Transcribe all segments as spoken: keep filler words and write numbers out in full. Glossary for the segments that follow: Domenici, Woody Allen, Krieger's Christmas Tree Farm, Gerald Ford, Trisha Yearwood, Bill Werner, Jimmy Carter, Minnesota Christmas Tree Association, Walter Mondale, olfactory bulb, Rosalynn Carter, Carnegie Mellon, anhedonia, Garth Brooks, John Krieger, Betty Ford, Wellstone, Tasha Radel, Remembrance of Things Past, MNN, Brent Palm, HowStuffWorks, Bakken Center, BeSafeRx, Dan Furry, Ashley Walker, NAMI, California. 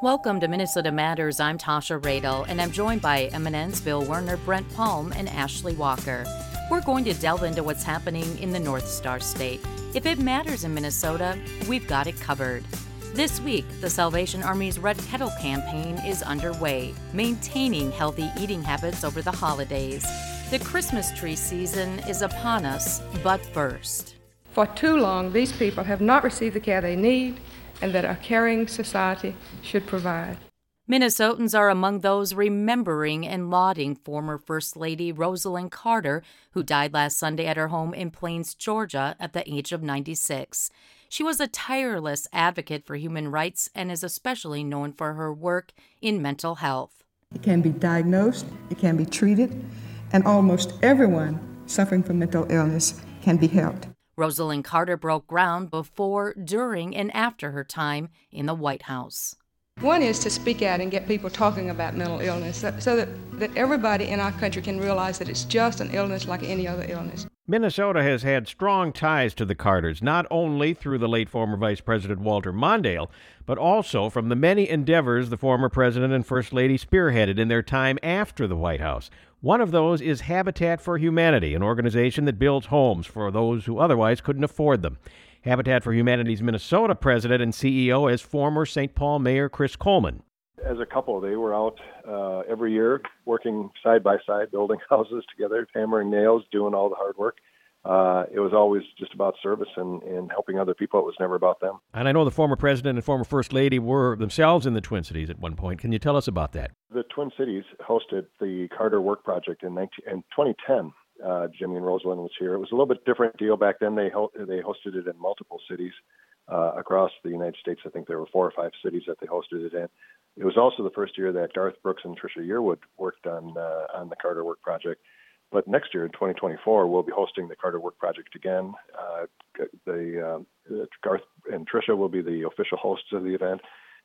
Welcome to Minnesota Matters. I'm Tasha Radel, and I'm joined by M N N's Bill Werner, Brent Palm, and Ashley Walker. We're going to delve into what's happening in the North Star State. If it matters in Minnesota, we've got it covered. This week, the Salvation Army's Red Kettle Campaign is underway, maintaining healthy eating habits over the holidays. The Christmas tree season is upon us, but first. For too long, these people have not received the care they need and that a caring society should provide. Minnesotans are among those remembering and lauding former First Lady Rosalynn Carter, who died last Sunday at her home in Plains, Georgia, at the age of ninety-six. She was a tireless advocate for human rights and is especially known for her work in mental health. It can be diagnosed, it can be treated, and almost everyone suffering from mental illness can be helped. Rosalynn Carter broke ground before, during, and after her time in the White House. One is to speak out and get people talking about mental illness so that, that everybody in our country can realize that it's just an illness like any other illness. Minnesota has had strong ties to the Carters, not only through the late former Vice President Walter Mondale, but also from the many endeavors the former president and First Lady spearheaded in their time after the White House. One of those is Habitat for Humanity, an organization that builds homes for those who otherwise couldn't afford them. Habitat for Humanity's Minnesota president and C E O is former Saint Paul Mayor Chris Coleman. As a couple, they were out uh, every year working side by side, building houses together, hammering nails, doing all the hard work. Uh, it was always just about service and, and helping other people. It was never about them. And I know the former president and former First Lady were themselves in the Twin Cities at one point. Can you tell us about that? The Twin Cities hosted the Carter Work Project in, nineteen, in twenty ten. Uh, Jimmy and Rosalynn was here. It was a little bit different deal back then. They ho- they hosted it in multiple cities uh, across the United States. I think there were four or five cities that they hosted it in. It was also the first year that Garth Brooks and Trisha Yearwood worked on uh, on the Carter Work Project. But next year in twenty twenty-four, we'll be hosting the Carter Work Project again. Uh, the uh, Garth and Trisha will be the official hosts of the event,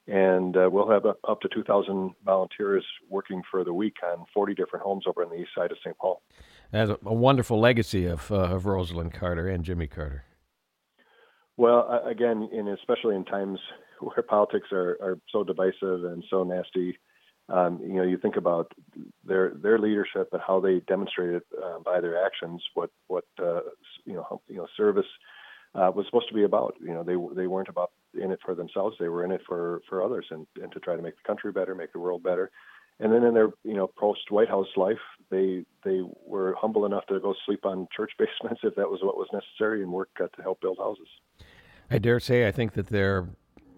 and uh, we'll have up to two thousand volunteers working for the week on forty different homes over on the east side of Saint Paul. That's a wonderful legacy of uh, of Rosalynn Carter and Jimmy Carter. Well, again, and especially in times where politics are, are so divisive and so nasty, um, you know, you think about their their leadership and how they demonstrated uh, by their actions what what uh, you know you know service uh, was supposed to be about. You know, they they weren't about in it for themselves; they were in it for, for others and, and to try to make the country better, make the world better. And then in their, you know, post-White House life, they they were humble enough to go sleep on church basements if that was what was necessary and work uh, to help build houses. I dare say I think that their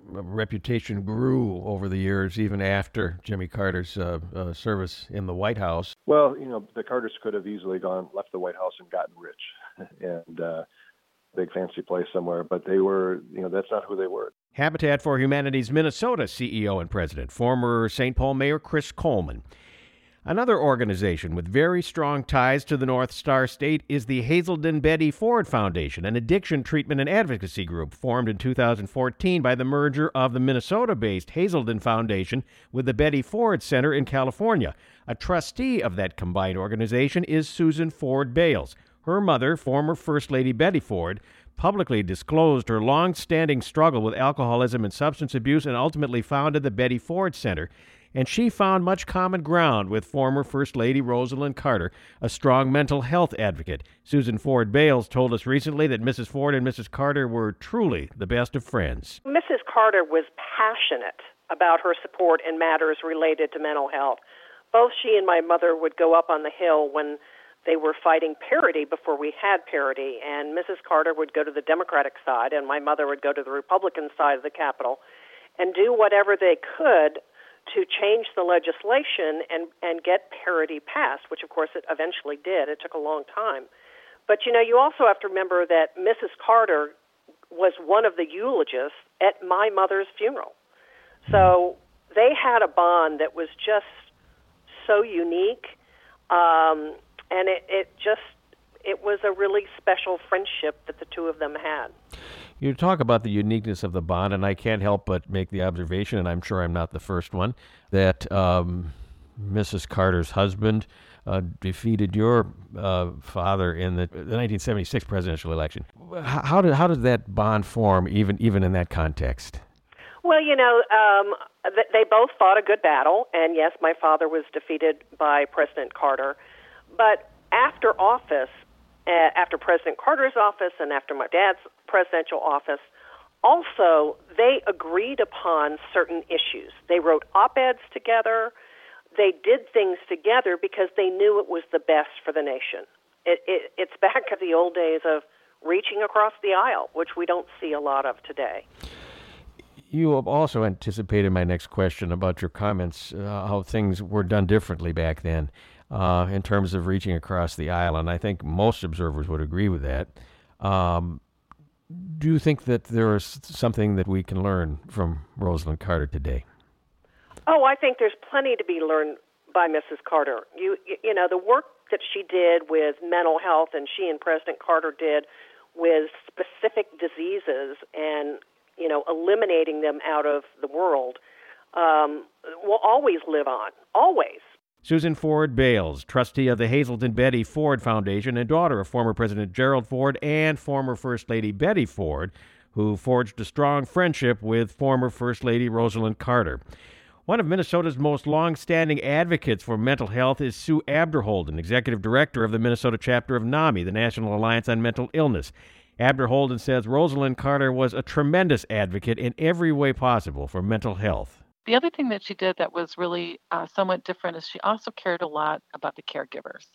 reputation grew over the years, even after Jimmy Carter's uh, uh, service in the White House. Well, you know, the Carters could have easily gone, left the White House and gotten rich and uh, big fancy place somewhere, but they were, you know, that's not who they were. Habitat for Humanity's Minnesota C E O and president, former Saint Paul Mayor Chris Coleman. Another organization with very strong ties to the North Star State is the Hazelden Betty Ford Foundation, an addiction treatment and advocacy group formed in two thousand fourteen by the merger of the Minnesota-based Hazelden Foundation with the Betty Ford Center in California. A trustee of that combined organization is Susan Ford Bales. Her mother, former First Lady Betty Ford, publicly disclosed her long-standing struggle with alcoholism and substance abuse and ultimately founded the Betty Ford Center. And she found much common ground with former First Lady Rosalynn Carter, a strong mental health advocate. Susan Ford Bales told us recently that Missus Ford and Missus Carter were truly the best of friends. Missus Carter was passionate about her support in matters related to mental health. Both she and my mother would go up on the hill when they were fighting parity before we had parity, and Missus Carter would go to the Democratic side, and my mother would go to the Republican side of the Capitol, and do whatever they could to change the legislation and, and get parity passed, which, of course, it eventually did. It took a long time. But, you know, you also have to remember that Missus Carter was one of the eulogists at my mother's funeral. So they had a bond that was just so unique, um, And it, it just, it was a really special friendship that the two of them had. You talk about the uniqueness of the bond, and I can't help but make the observation, and I'm sure I'm not the first one, that um, Missus Carter's husband uh, defeated your uh, father in the, the nineteen seventy-six presidential election. How did, how did that bond form even, even in that context? Well, you know, um, they both fought a good battle, and yes, my father was defeated by President Carter. But after office, after President Carter's office and after my dad's presidential office, also, they agreed upon certain issues. They wrote op-eds together. They did things together because they knew it was the best for the nation. It, it, it's back at the old days of reaching across the aisle, which we don't see a lot of today. You have also anticipated my next question about your comments, uh, how things were done differently back then uh, in terms of reaching across the aisle, and I think most observers would agree with that. Um, do you think that there is something that we can learn from Rosalynn Carter today? Oh, I think there's plenty to be learned by Missus Carter. You, you know, the work that she did with mental health, and she and President Carter did with specific diseases and, you know, eliminating them out of the world, um, will always live on, always. Susan Ford Bales, trustee of the Hazelden Betty Ford Foundation and daughter of former President Gerald Ford and former First Lady Betty Ford, who forged a strong friendship with former First Lady Rosalynn Carter. One of Minnesota's most long-standing advocates for mental health is Sue Abderholden, executive director of the Minnesota chapter of NAMI, the National Alliance on Mental Illness. Abderholden says Rosalynn Carter was a tremendous advocate in every way possible for mental health. The other thing that she did that was really uh, somewhat different is she also cared a lot about the caregivers.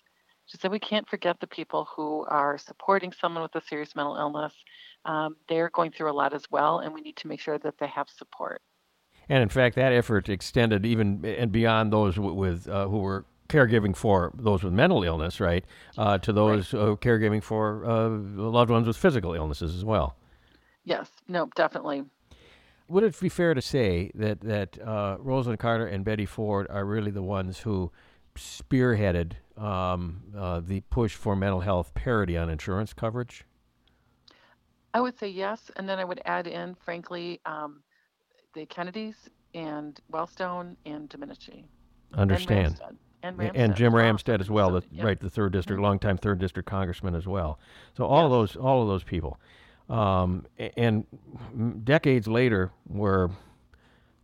She said we can't forget the people who are supporting someone with a serious mental illness. Um, they're going through a lot as well, and we need to make sure that they have support. And in fact, that effort extended even and beyond those with uh, who were caregiving for those with mental illness, right, uh, to those right. uh, caregiving for uh, loved ones with physical illnesses as well. Yes, no, definitely. Would it be fair to say that that uh, Rosalynn Carter and Betty Ford are really the ones who spearheaded um, uh, the push for mental health parity on insurance coverage? I would say yes, and then I would add in, frankly, um, the Kennedys and Wellstone and Domenici. Understand. And, Ramstad. and, Ramstad. and Jim Ramstad as well, the, yeah. right, the third district, mm-hmm. longtime third district congressman as well. So all yes. of those, all of those people, um, and decades later, we're a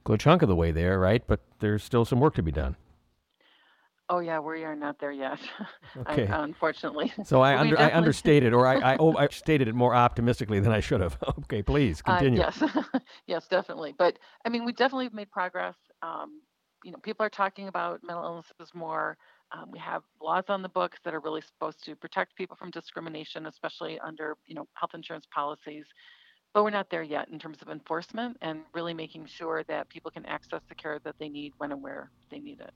good chunk of the way there, right? But there's still some work to be done. Oh yeah, we are not there yet. Okay. I, unfortunately. So I, under, I understated, or I, I, oh, I stated it more optimistically than I should have. Okay, please continue. Uh, yes, yes, definitely. But I mean, we definitely have made progress. Um, you know, people are talking about mental illnesses more. Um, we have laws on the books that are really supposed to protect people from discrimination, especially under you know health insurance policies. But we're not there yet in terms of enforcement and really making sure that people can access the care that they need when and where they need it.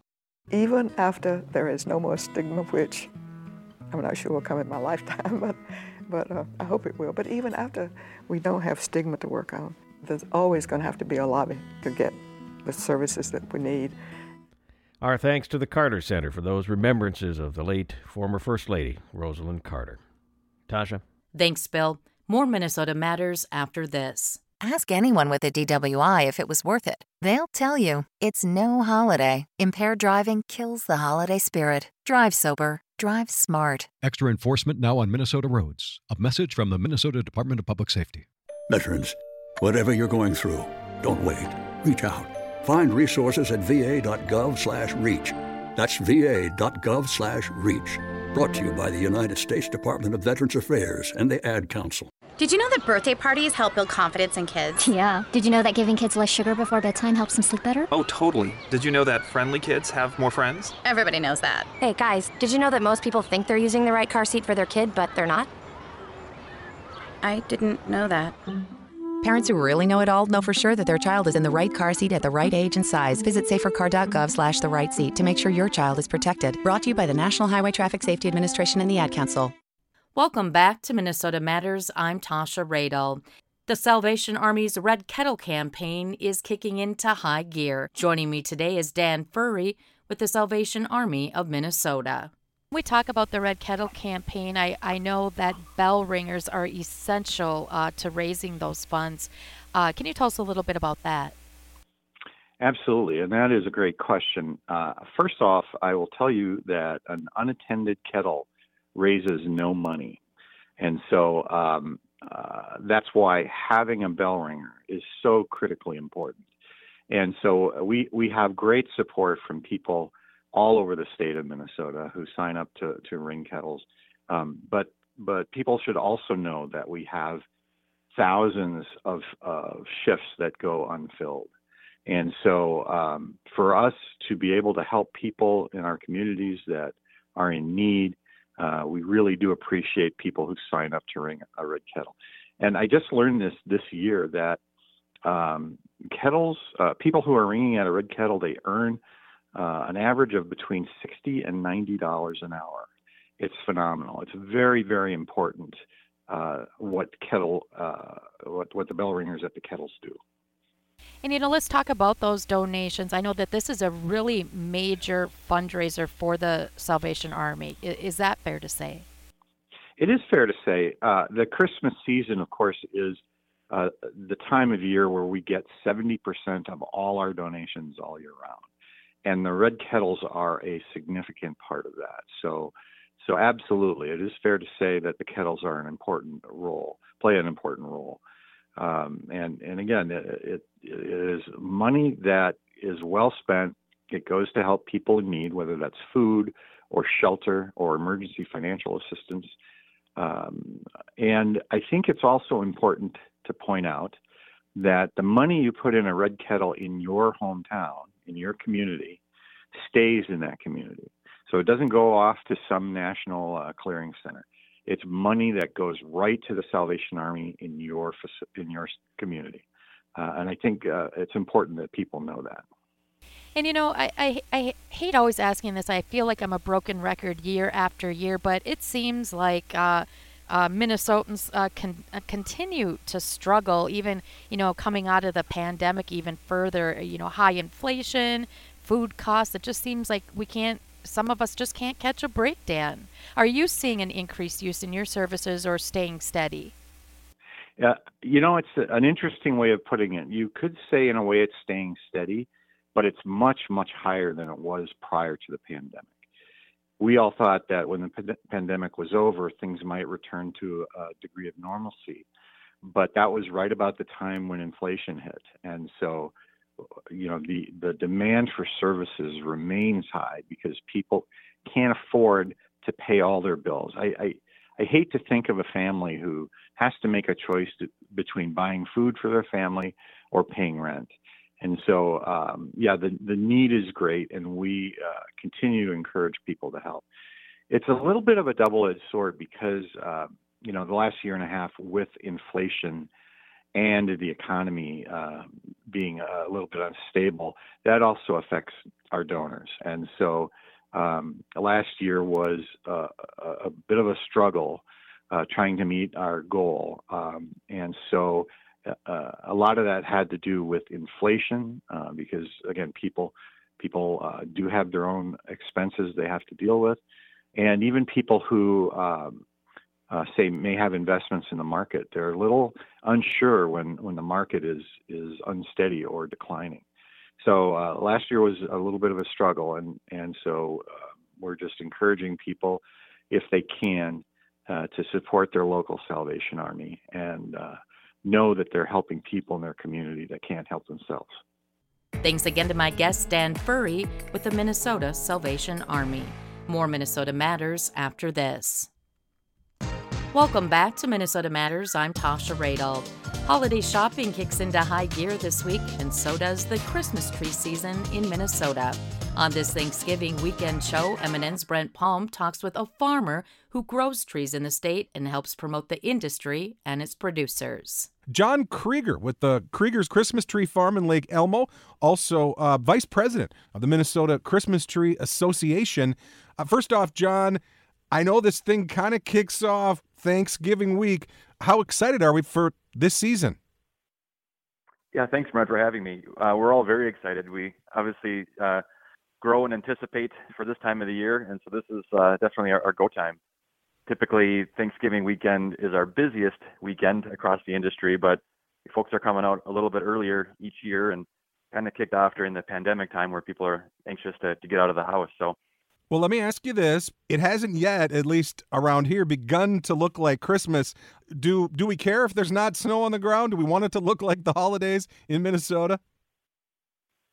Even after there is no more stigma, which I'm not sure will come in my lifetime, but but uh, I hope it will. But even after we don't have stigma to work on, there's always going to have to be a lobby to get the services that we need. Our thanks to the Carter Center for those remembrances of the late former First Lady, Rosalynn Carter. Tasha? Thanks, Bill. More Minnesota Matters after this. Ask anyone with a D W I if it was worth it. They'll tell you it's no holiday. Impaired driving kills the holiday spirit. Drive sober. Drive smart. Extra enforcement now on Minnesota roads. A message from the Minnesota Department of Public Safety. Veterans, whatever you're going through, don't wait. Reach out. Find resources at v a dot gov slash reach. That's v a dot gov slash reach. Brought to you by the United States Department of Veterans Affairs and the Ad Council. Did you know that birthday parties help build confidence in kids? Yeah. Did you know that giving kids less sugar before bedtime helps them sleep better? Oh, totally. Did you know that friendly kids have more friends? Everybody knows that. Hey, guys, did you know that most people think they're using the right car seat for their kid, but they're not? I didn't know that. Parents who really know it all know for sure that their child is in the right car seat at the right age and size. Visit safercar dot gov slash the right seat to make sure your child is protected. Brought to you by the National Highway Traffic Safety Administration and the Ad Council. Welcome back to Minnesota Matters. I'm Tasha Radel. The Salvation Army's Red Kettle Campaign is kicking into high gear. Joining me today is Dan Furry with the Salvation Army of Minnesota. When we talk about the Red Kettle Campaign, I, I know that bell ringers are essential uh, to raising those funds. Uh, can you tell us a little bit about that? Absolutely, and that is a great question. Uh, first off, I will tell you that an unattended kettle raises no money. And so um, uh, that's why having a bell ringer is so critically important. And so we, we have great support from people all over the state of Minnesota who sign up to, to ring kettles. Um, but but people should also know that we have thousands of uh, shifts that go unfilled. And so um, for us to be able to help people in our communities that are in need, uh, we really do appreciate people who sign up to ring a red kettle. And I just learned this this year that um, kettles, uh, people who are ringing at a red kettle, they earn uh, an average of between sixty and ninety dollars an hour. It's phenomenal. It's very, very important uh, what kettle, uh, what what the bell ringers at the kettles do. And, you know, let's talk about those donations. I know that this is a really major fundraiser for the Salvation Army. Is, is that fair to say? It is fair to say. Uh, the Christmas season, of course, is uh, the time of year where we get seventy percent of all our donations all year round. And the red kettles are a significant part of that. So, so absolutely, it is fair to say that the kettles are an important role, play an important role. Um, and, and again, it, it, it is money that is well spent. It goes to help people in need, whether that's food or shelter or emergency financial assistance. Um, and I think it's also important to point out that the money you put in a red kettle in your hometown, in your community, stays in that community. So it doesn't go off to some national uh, clearing center. It's money that goes right to the Salvation Army in your in your community. Uh, and I think uh, it's important that people know that. And, you know, I, I, I hate always asking this. I feel like I'm a broken record year after year, but it seems like uh, uh, Minnesotans uh, con- uh, continue to struggle, even, you know, coming out of the pandemic even further, you know, high inflation, food costs. It just seems like we can't. Some of us just can't catch a break, Dan. Are you seeing an increased use in your services or staying steady? Uh, you know, it's a, an interesting way of putting it. You could say in a way it's staying steady, but it's much, much higher than it was prior to the pandemic. We all thought that when the p- pandemic was over, things might return to a degree of normalcy. But that was right about the time when inflation hit. And so you know, the, the demand for services remains high because people can't afford to pay all their bills. I, I, I hate to think of a family who has to make a choice to, between buying food for their family or paying rent. And so, um, yeah, the, the need is great, and we uh, continue to encourage people to help. It's a little bit of a double-edged sword because, uh, you know, the last year and a half with inflation and the economy uh, being a little bit unstable, that also affects our donors. And so um, last year was a, a, a bit of a struggle uh, trying to meet our goal. Um, and so uh, a lot of that had to do with inflation uh, because, again, people people uh, do have their own expenses they have to deal with. And even people who um, Uh, say may have investments in the market. They're a little unsure when, when the market is is unsteady or declining. So uh, last year was a little bit of a struggle, and and so uh, we're just encouraging people, if they can, uh, to support their local Salvation Army and uh, know that they're helping people in their community that can't help themselves. Thanks again to my guest Dan Furry with the Minnesota Salvation Army. More Minnesota Matters after this. Welcome back to Minnesota Matters. I'm Tasha Radel. Holiday shopping kicks into high gear this week, and so does the Christmas tree season in Minnesota. On this Thanksgiving weekend show, M N N's Brent Palm talks with a farmer who grows trees in the state and helps promote the industry and its producers. John Krieger with the Krieger's Christmas Tree Farm in Lake Elmo, also uh, vice president of the Minnesota Christmas Tree Association. Uh, first off, John, I know this thing kind of kicks off Thanksgiving week. How excited are we for this season? Yeah, thanks, Brent, for having me. Uh, we're all very excited. We obviously uh, grow and anticipate for this time of the year, and so this is uh, definitely our, our go time. Typically, Thanksgiving weekend is our busiest weekend across the industry, but folks are coming out a little bit earlier each year and kind of kicked off during the pandemic time where people are anxious to, to get out of the house. So Well, let me ask you this. It hasn't yet, at least around here, begun to look like Christmas. Do do we care if there's not snow on the ground? Do we want it to look like the holidays in Minnesota?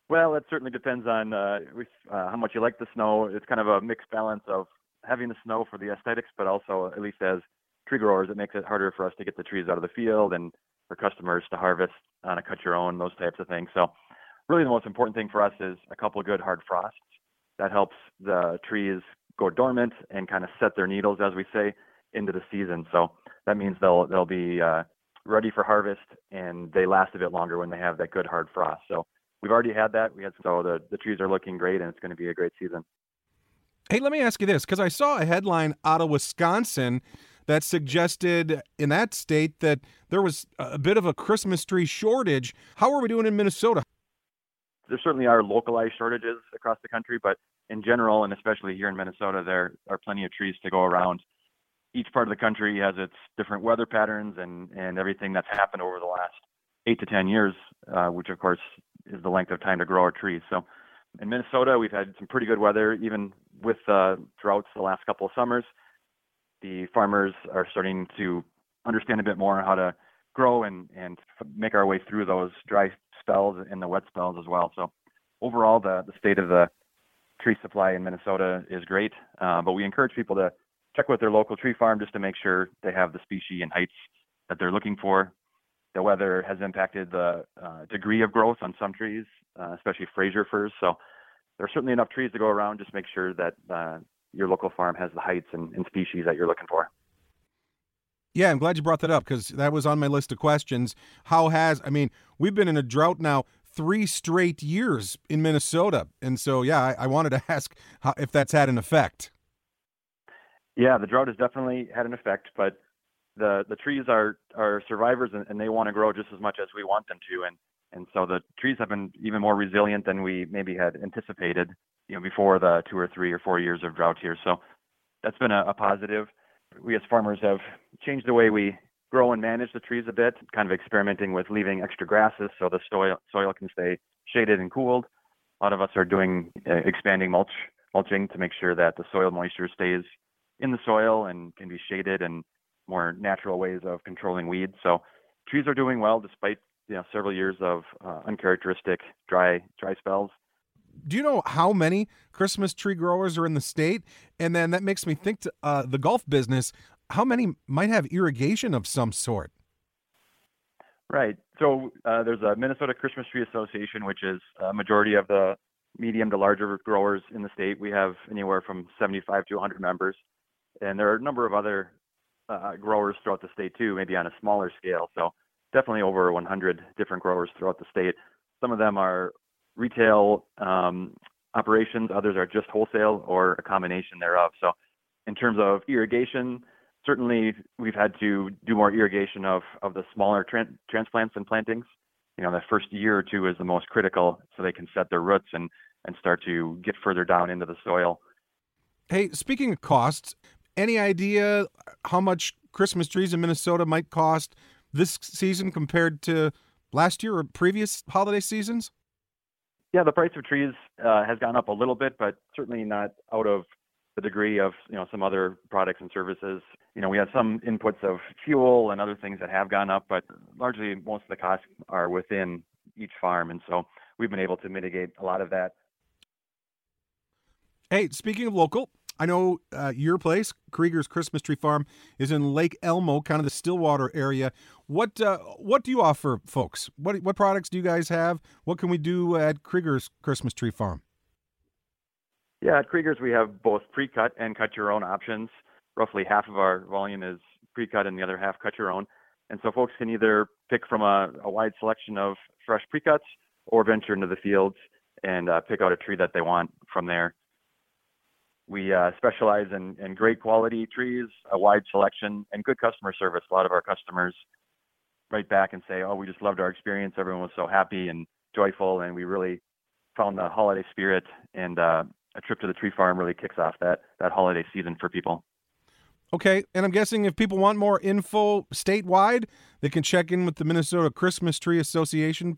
Well, it certainly depends on uh, uh, how much you like the snow. It's kind of a mixed balance of having the snow for the aesthetics, but also, at least as tree growers, it makes it harder for us to get the trees out of the field and for customers to harvest on a cut-your-own, those types of things. So really the most important thing for us is a couple of good hard frosts. That helps the trees go dormant and kind of set their needles, as we say, into the season. So that means they'll they'll be uh, ready for harvest, and they last a bit longer when they have that good hard frost. So we've already had that. We had so the, the trees are looking great, and it's going to be a great season. Hey, let me ask you this, because I saw a headline out of Wisconsin that suggested in that state that there was a bit of a Christmas tree shortage. How are we doing in Minnesota? There certainly are localized shortages across the country, but in general, and especially here in Minnesota, there are plenty of trees to go around. Each part of the country has its different weather patterns and, and everything that's happened over the last eight to ten years, uh, which of course is the length of time to grow our trees. So in Minnesota, we've had some pretty good weather, even with uh, droughts the last couple of summers. The farmers are starting to understand a bit more how to grow and, and make our way through those dry spells and the wet spells as well. So overall, the, the state of the tree supply in Minnesota is great, uh, but we encourage people to check with their local tree farm just to make sure they have the species and heights that they're looking for. The weather has impacted the uh, degree of growth on some trees, uh, especially Fraser firs. So there are certainly enough trees to go around. Just make sure that uh, your local farm has the heights and, and species that you're looking for. Yeah, I'm glad you brought that up, because that was on my list of questions. How has, I mean, we've been in a drought now three straight years in Minnesota. And so, yeah, I, I wanted to ask how, if that's had an effect. Yeah, the drought has definitely had an effect, but the, the trees are, are survivors and, and they want to grow just as much as we want them to. And, and so the trees have been even more resilient than we maybe had anticipated, you know, before the two or three or four years of drought here. So that's been a, a positive. We as farmers have changed the way we grow and manage the trees a bit, kind of experimenting with leaving extra grasses so the soil soil can stay shaded and cooled. A lot of us are doing uh, expanding mulch, mulching to make sure that the soil moisture stays in the soil and can be shaded, and more natural ways of controlling weeds. So trees are doing well despite, you know, several years of uh, uncharacteristic dry dry spells. Do you know how many Christmas tree growers are in the state? And then that makes me think to, uh, the golf business, how many might have irrigation of some sort? Right. So uh, there's a Minnesota Christmas Tree Association, which is a majority of the medium to larger growers in the state. We have anywhere from seventy-five to one hundred members. And there are a number of other uh, growers throughout the state, too, maybe on a smaller scale. So definitely over one hundred different growers throughout the state. Some of them are retail um, operations, others are just wholesale or a combination thereof. So in terms of irrigation, certainly we've had to do more irrigation of, of the smaller tran- transplants and plantings. You know, the first year or two is the most critical, so they can set their roots and, and start to get further down into the soil. Hey, speaking of costs, any idea how much Christmas trees in Minnesota might cost this season compared to last year or previous holiday seasons? Yeah, the price of trees uh, has gone up a little bit, but certainly not out of the degree of, you know, some other products and services. You know, we have some inputs of fuel and other things that have gone up, but largely most of the costs are within each farm, and so we've been able to mitigate a lot of that. Hey, speaking of local, I know uh, your place, Krieger's Christmas Tree Farm, is in Lake Elmo, kind of the Stillwater area. What uh, what do you offer, folks? What what products do you guys have? What can we do at Krieger's Christmas Tree Farm? Yeah, at Krieger's we have both pre-cut and cut-your-own options. Roughly half of our volume is pre-cut and the other half cut-your-own. And so folks can either pick from a, a wide selection of fresh pre-cuts or venture into the fields and uh, pick out a tree that they want from there. We uh, specialize in, in great quality trees, a wide selection, and good customer service. A lot of our customers write back and say, oh, we just loved our experience. Everyone was so happy and joyful, and we really found the holiday spirit, and uh, a trip to the tree farm really kicks off that, that holiday season for people. Okay, and I'm guessing if people want more info statewide, they can check in with the Minnesota Christmas Tree Association.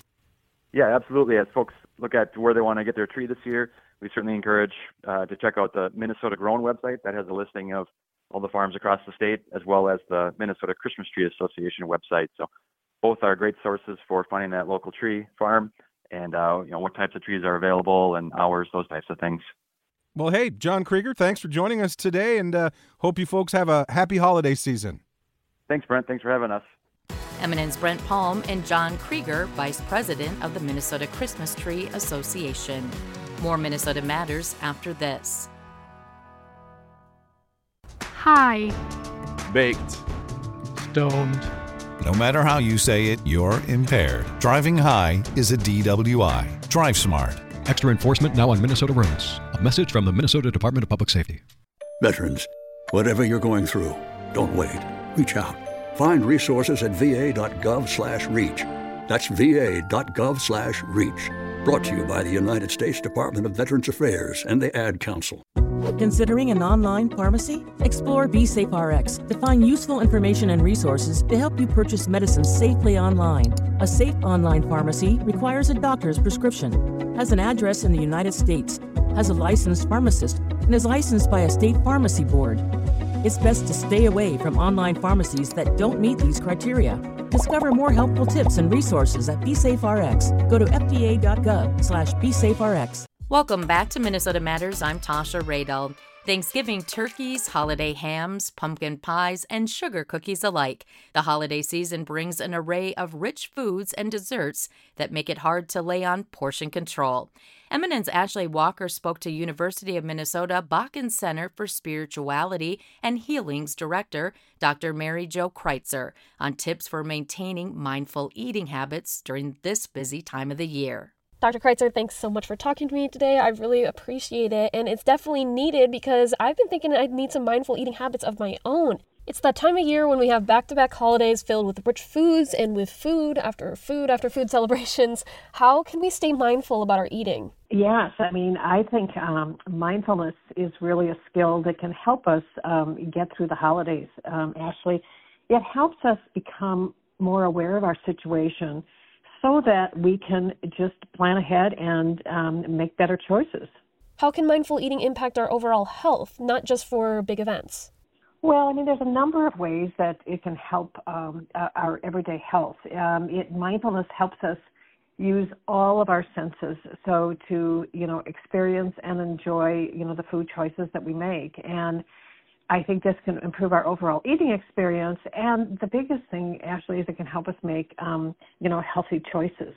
Yeah, absolutely. As folks look at where they want to get their tree this year, we certainly encourage uh, to check out the Minnesota Grown website. That has a listing of all the farms across the state, as well as the Minnesota Christmas Tree Association website. So both are great sources for finding that local tree farm and uh, you know, what types of trees are available and hours, those types of things. Well, hey, John Krieger, thanks for joining us today, and uh, hope you folks have a happy holiday season. Thanks, Brent. Thanks for having us. M N N's Brent Palm and John Krieger, Vice President of the Minnesota Christmas Tree Association. More Minnesota Matters after this. Hi. Baked. Stoned. No matter how you say it, you're impaired. Driving high is a D W I. Drive smart. Extra enforcement now on Minnesota roads. A message from the Minnesota Department of Public Safety. Veterans, whatever you're going through, don't wait. Reach out. Find resources at v a dot gov slash reach. That's v a dot gov slash reach. Brought to you by the United States Department of Veterans Affairs and the Ad Council. Considering an online pharmacy? Explore BeSafeRx to find useful information and resources to help you purchase medicine safely online. A safe online pharmacy requires a doctor's prescription, has an address in the United States, has a licensed pharmacist, and is licensed by a state pharmacy board. It's best to stay away from online pharmacies that don't meet these criteria. Discover more helpful tips and resources at BeSafeRx. Go to f d a dot gov slash b safe r x. Welcome back to Minnesota Matters. I'm Tasha Radel. Thanksgiving turkeys, holiday hams, pumpkin pies, and sugar cookies alike. The holiday season brings an array of rich foods and desserts that make it hard to lay on portion control. M N N's Ashley Walker spoke to University of Minnesota Bakken Center for Spirituality and Healing's director, Doctor Mary Jo Kreitzer, on tips for maintaining mindful eating habits during this busy time of the year. Doctor Kreitzer, thanks so much for talking to me today. I really appreciate it, and it's definitely needed because I've been thinking I need some mindful eating habits of my own. It's that time of year when we have back-to-back holidays filled with rich foods and with food after food after food celebrations. How can we stay mindful about our eating? Yes, I mean, I think um, mindfulness is really a skill that can help us um, get through the holidays, um, Ashley. It helps us become more aware of our situation, so that we can just plan ahead and um, make better choices. How can mindful eating impact our overall health, not just for big events? Well, I mean, there's a number of ways that it can help um, our everyday health. Um, it, mindfulness helps us use all of our senses, so to, you know, experience and enjoy, you know, the food choices that we make. And I think this can improve our overall eating experience, and the biggest thing, Ashley, is it can help us make, um, you know, healthy choices.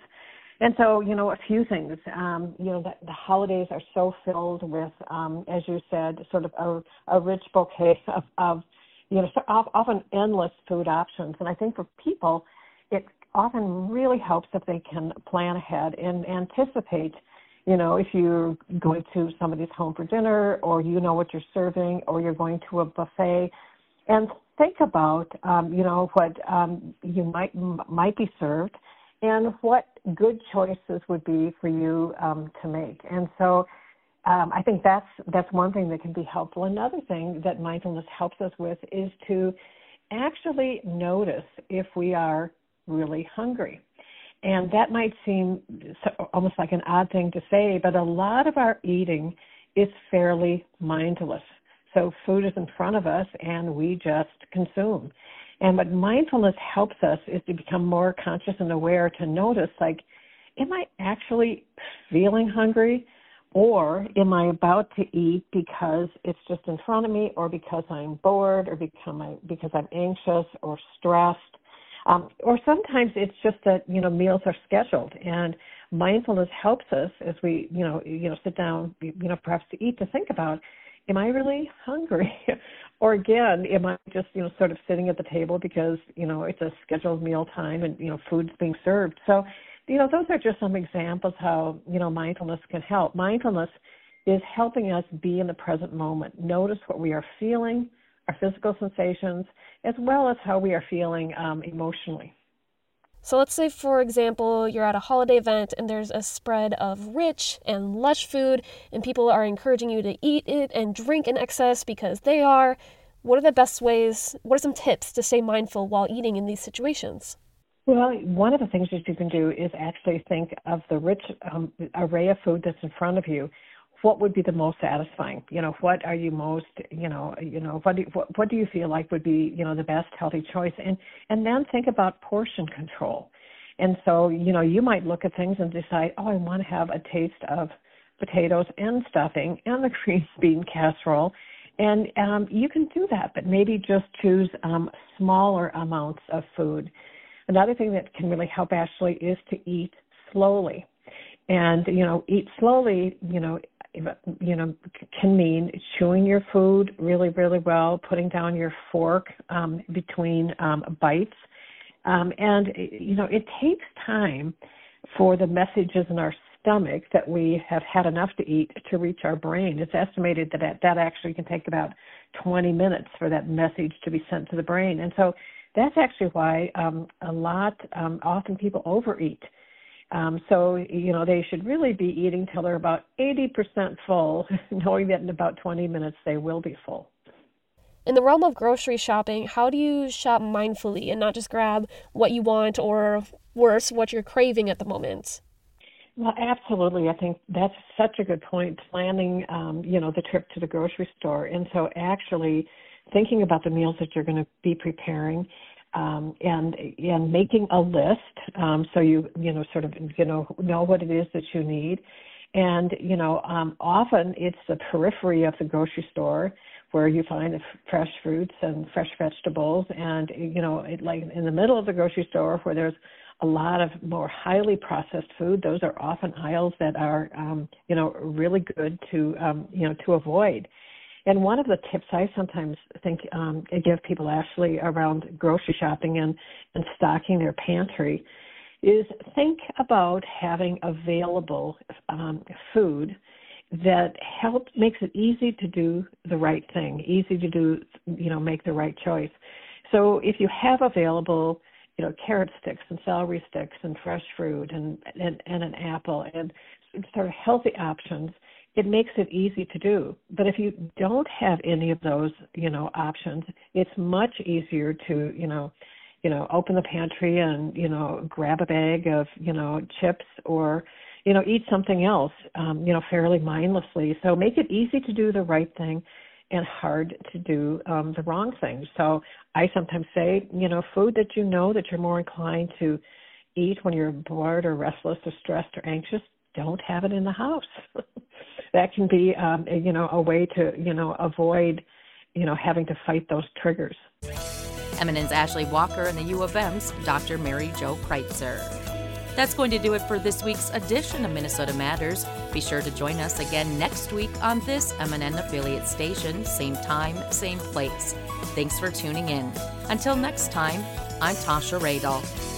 And so, you know, a few things. Um, you know, the, the holidays are so filled with, um, as you said, sort of a, a rich bouquet of, of, you know, often endless food options. And I think for people, it often really helps if they can plan ahead and anticipate. You know, if you're going to somebody's home for dinner, or you know what you're serving, or you're going to a buffet, and think about, um, you know, what um, you might m- might be served and what good choices would be for you um, to make. And so um, I think that's that's one thing that can be helpful. Another thing that mindfulness helps us with is to actually notice if we are really hungry. And that might seem almost like an odd thing to say, but a lot of our eating is fairly mindless. So food is in front of us, and we just consume. And what mindfulness helps us is to become more conscious and aware, to notice, like, am I actually feeling hungry, or am I about to eat because it's just in front of me, or because I'm bored, or because I'm anxious or stressed? Um, or sometimes it's just that, you know, meals are scheduled, and mindfulness helps us as we, you know, you know, sit down, you know, perhaps to eat, to think about, am I really hungry? Or again, am I just, you know, sort of sitting at the table because, you know, it's a scheduled meal time and, you know, food's being served. So, you know, those are just some examples how, you know, mindfulness can help. Mindfulness is helping us be in the present moment, notice what we are feeling, our physical sensations, as well as how we are feeling um, emotionally. So let's say, for example, you're at a holiday event and there's a spread of rich and lush food, and people are encouraging you to eat it and drink in excess because they are. What are the best ways, what are some tips to stay mindful while eating in these situations? Well, one of the things that you can do is actually think of the rich um, array of food that's in front of you. What would be the most satisfying? You know, what are you most, you know, you know, what do you, what, what do you feel like would be, you know, the best healthy choice? And and then think about portion control. And so, you know, you might look at things and decide, oh, I want to have a taste of potatoes and stuffing and the green bean casserole. And um, you can do that, but maybe just choose um, smaller amounts of food. Another thing that can really help, Ashley, is to eat slowly. And, you know, eat slowly, you know, you know, can mean chewing your food really, really well, putting down your fork um, between um, bites. Um, and, you know, it takes time for the messages in our stomach that we have had enough to eat to reach our brain. It's estimated that that, that actually can take about twenty minutes for that message to be sent to the brain. And so that's actually why um, a lot, um, often people overeat. Um, so, you know, they should really be eating till they're about eighty percent full, knowing that in about twenty minutes they will be full. In the realm of grocery shopping, how do you shop mindfully and not just grab what you want or, worse, what you're craving at the moment? Well, absolutely. I think that's such a good point, planning, um, you know, the trip to the grocery store. And so actually thinking about the meals that you're going to be preparing Um, and and making a list, um, so you you know sort of you know know what it is that you need, and you know um, often it's the periphery of the grocery store where you find the f- fresh fruits and fresh vegetables, and you know it, like in the middle of the grocery store where there's a lot of more highly processed food. Those are often aisles that are um, you know really good to um, you know to avoid. And one of the tips I sometimes think um, I give people, Ashley, around grocery shopping and, and stocking their pantry is think about having available um, food that helps, makes it easy to do the right thing, easy to do, you know, make the right choice. So if you have available, you know, carrot sticks and celery sticks and fresh fruit and, and, and an apple and sort of healthy options, it makes it easy to do. But if you don't have any of those, you know, options, it's much easier to, you know, you know, open the pantry and, you know, grab a bag of, you know, chips or, you know, eat something else, um, you know, fairly mindlessly. So make it easy to do the right thing and hard to do um, the wrong thing. So I sometimes say, you know, food that you know that you're more inclined to eat when you're bored or restless or stressed or anxious, don't have it in the house. That can be, um, you know, a way to, you know, avoid, you know, having to fight those triggers. M N N's Ashley Walker and the U of M's Doctor Mary Jo Kreitzer. That's going to do it for this week's edition of Minnesota Matters. Be sure to join us again next week on this M N N affiliate station, same time, same place. Thanks for tuning in. Until next time, I'm Tasha Radel.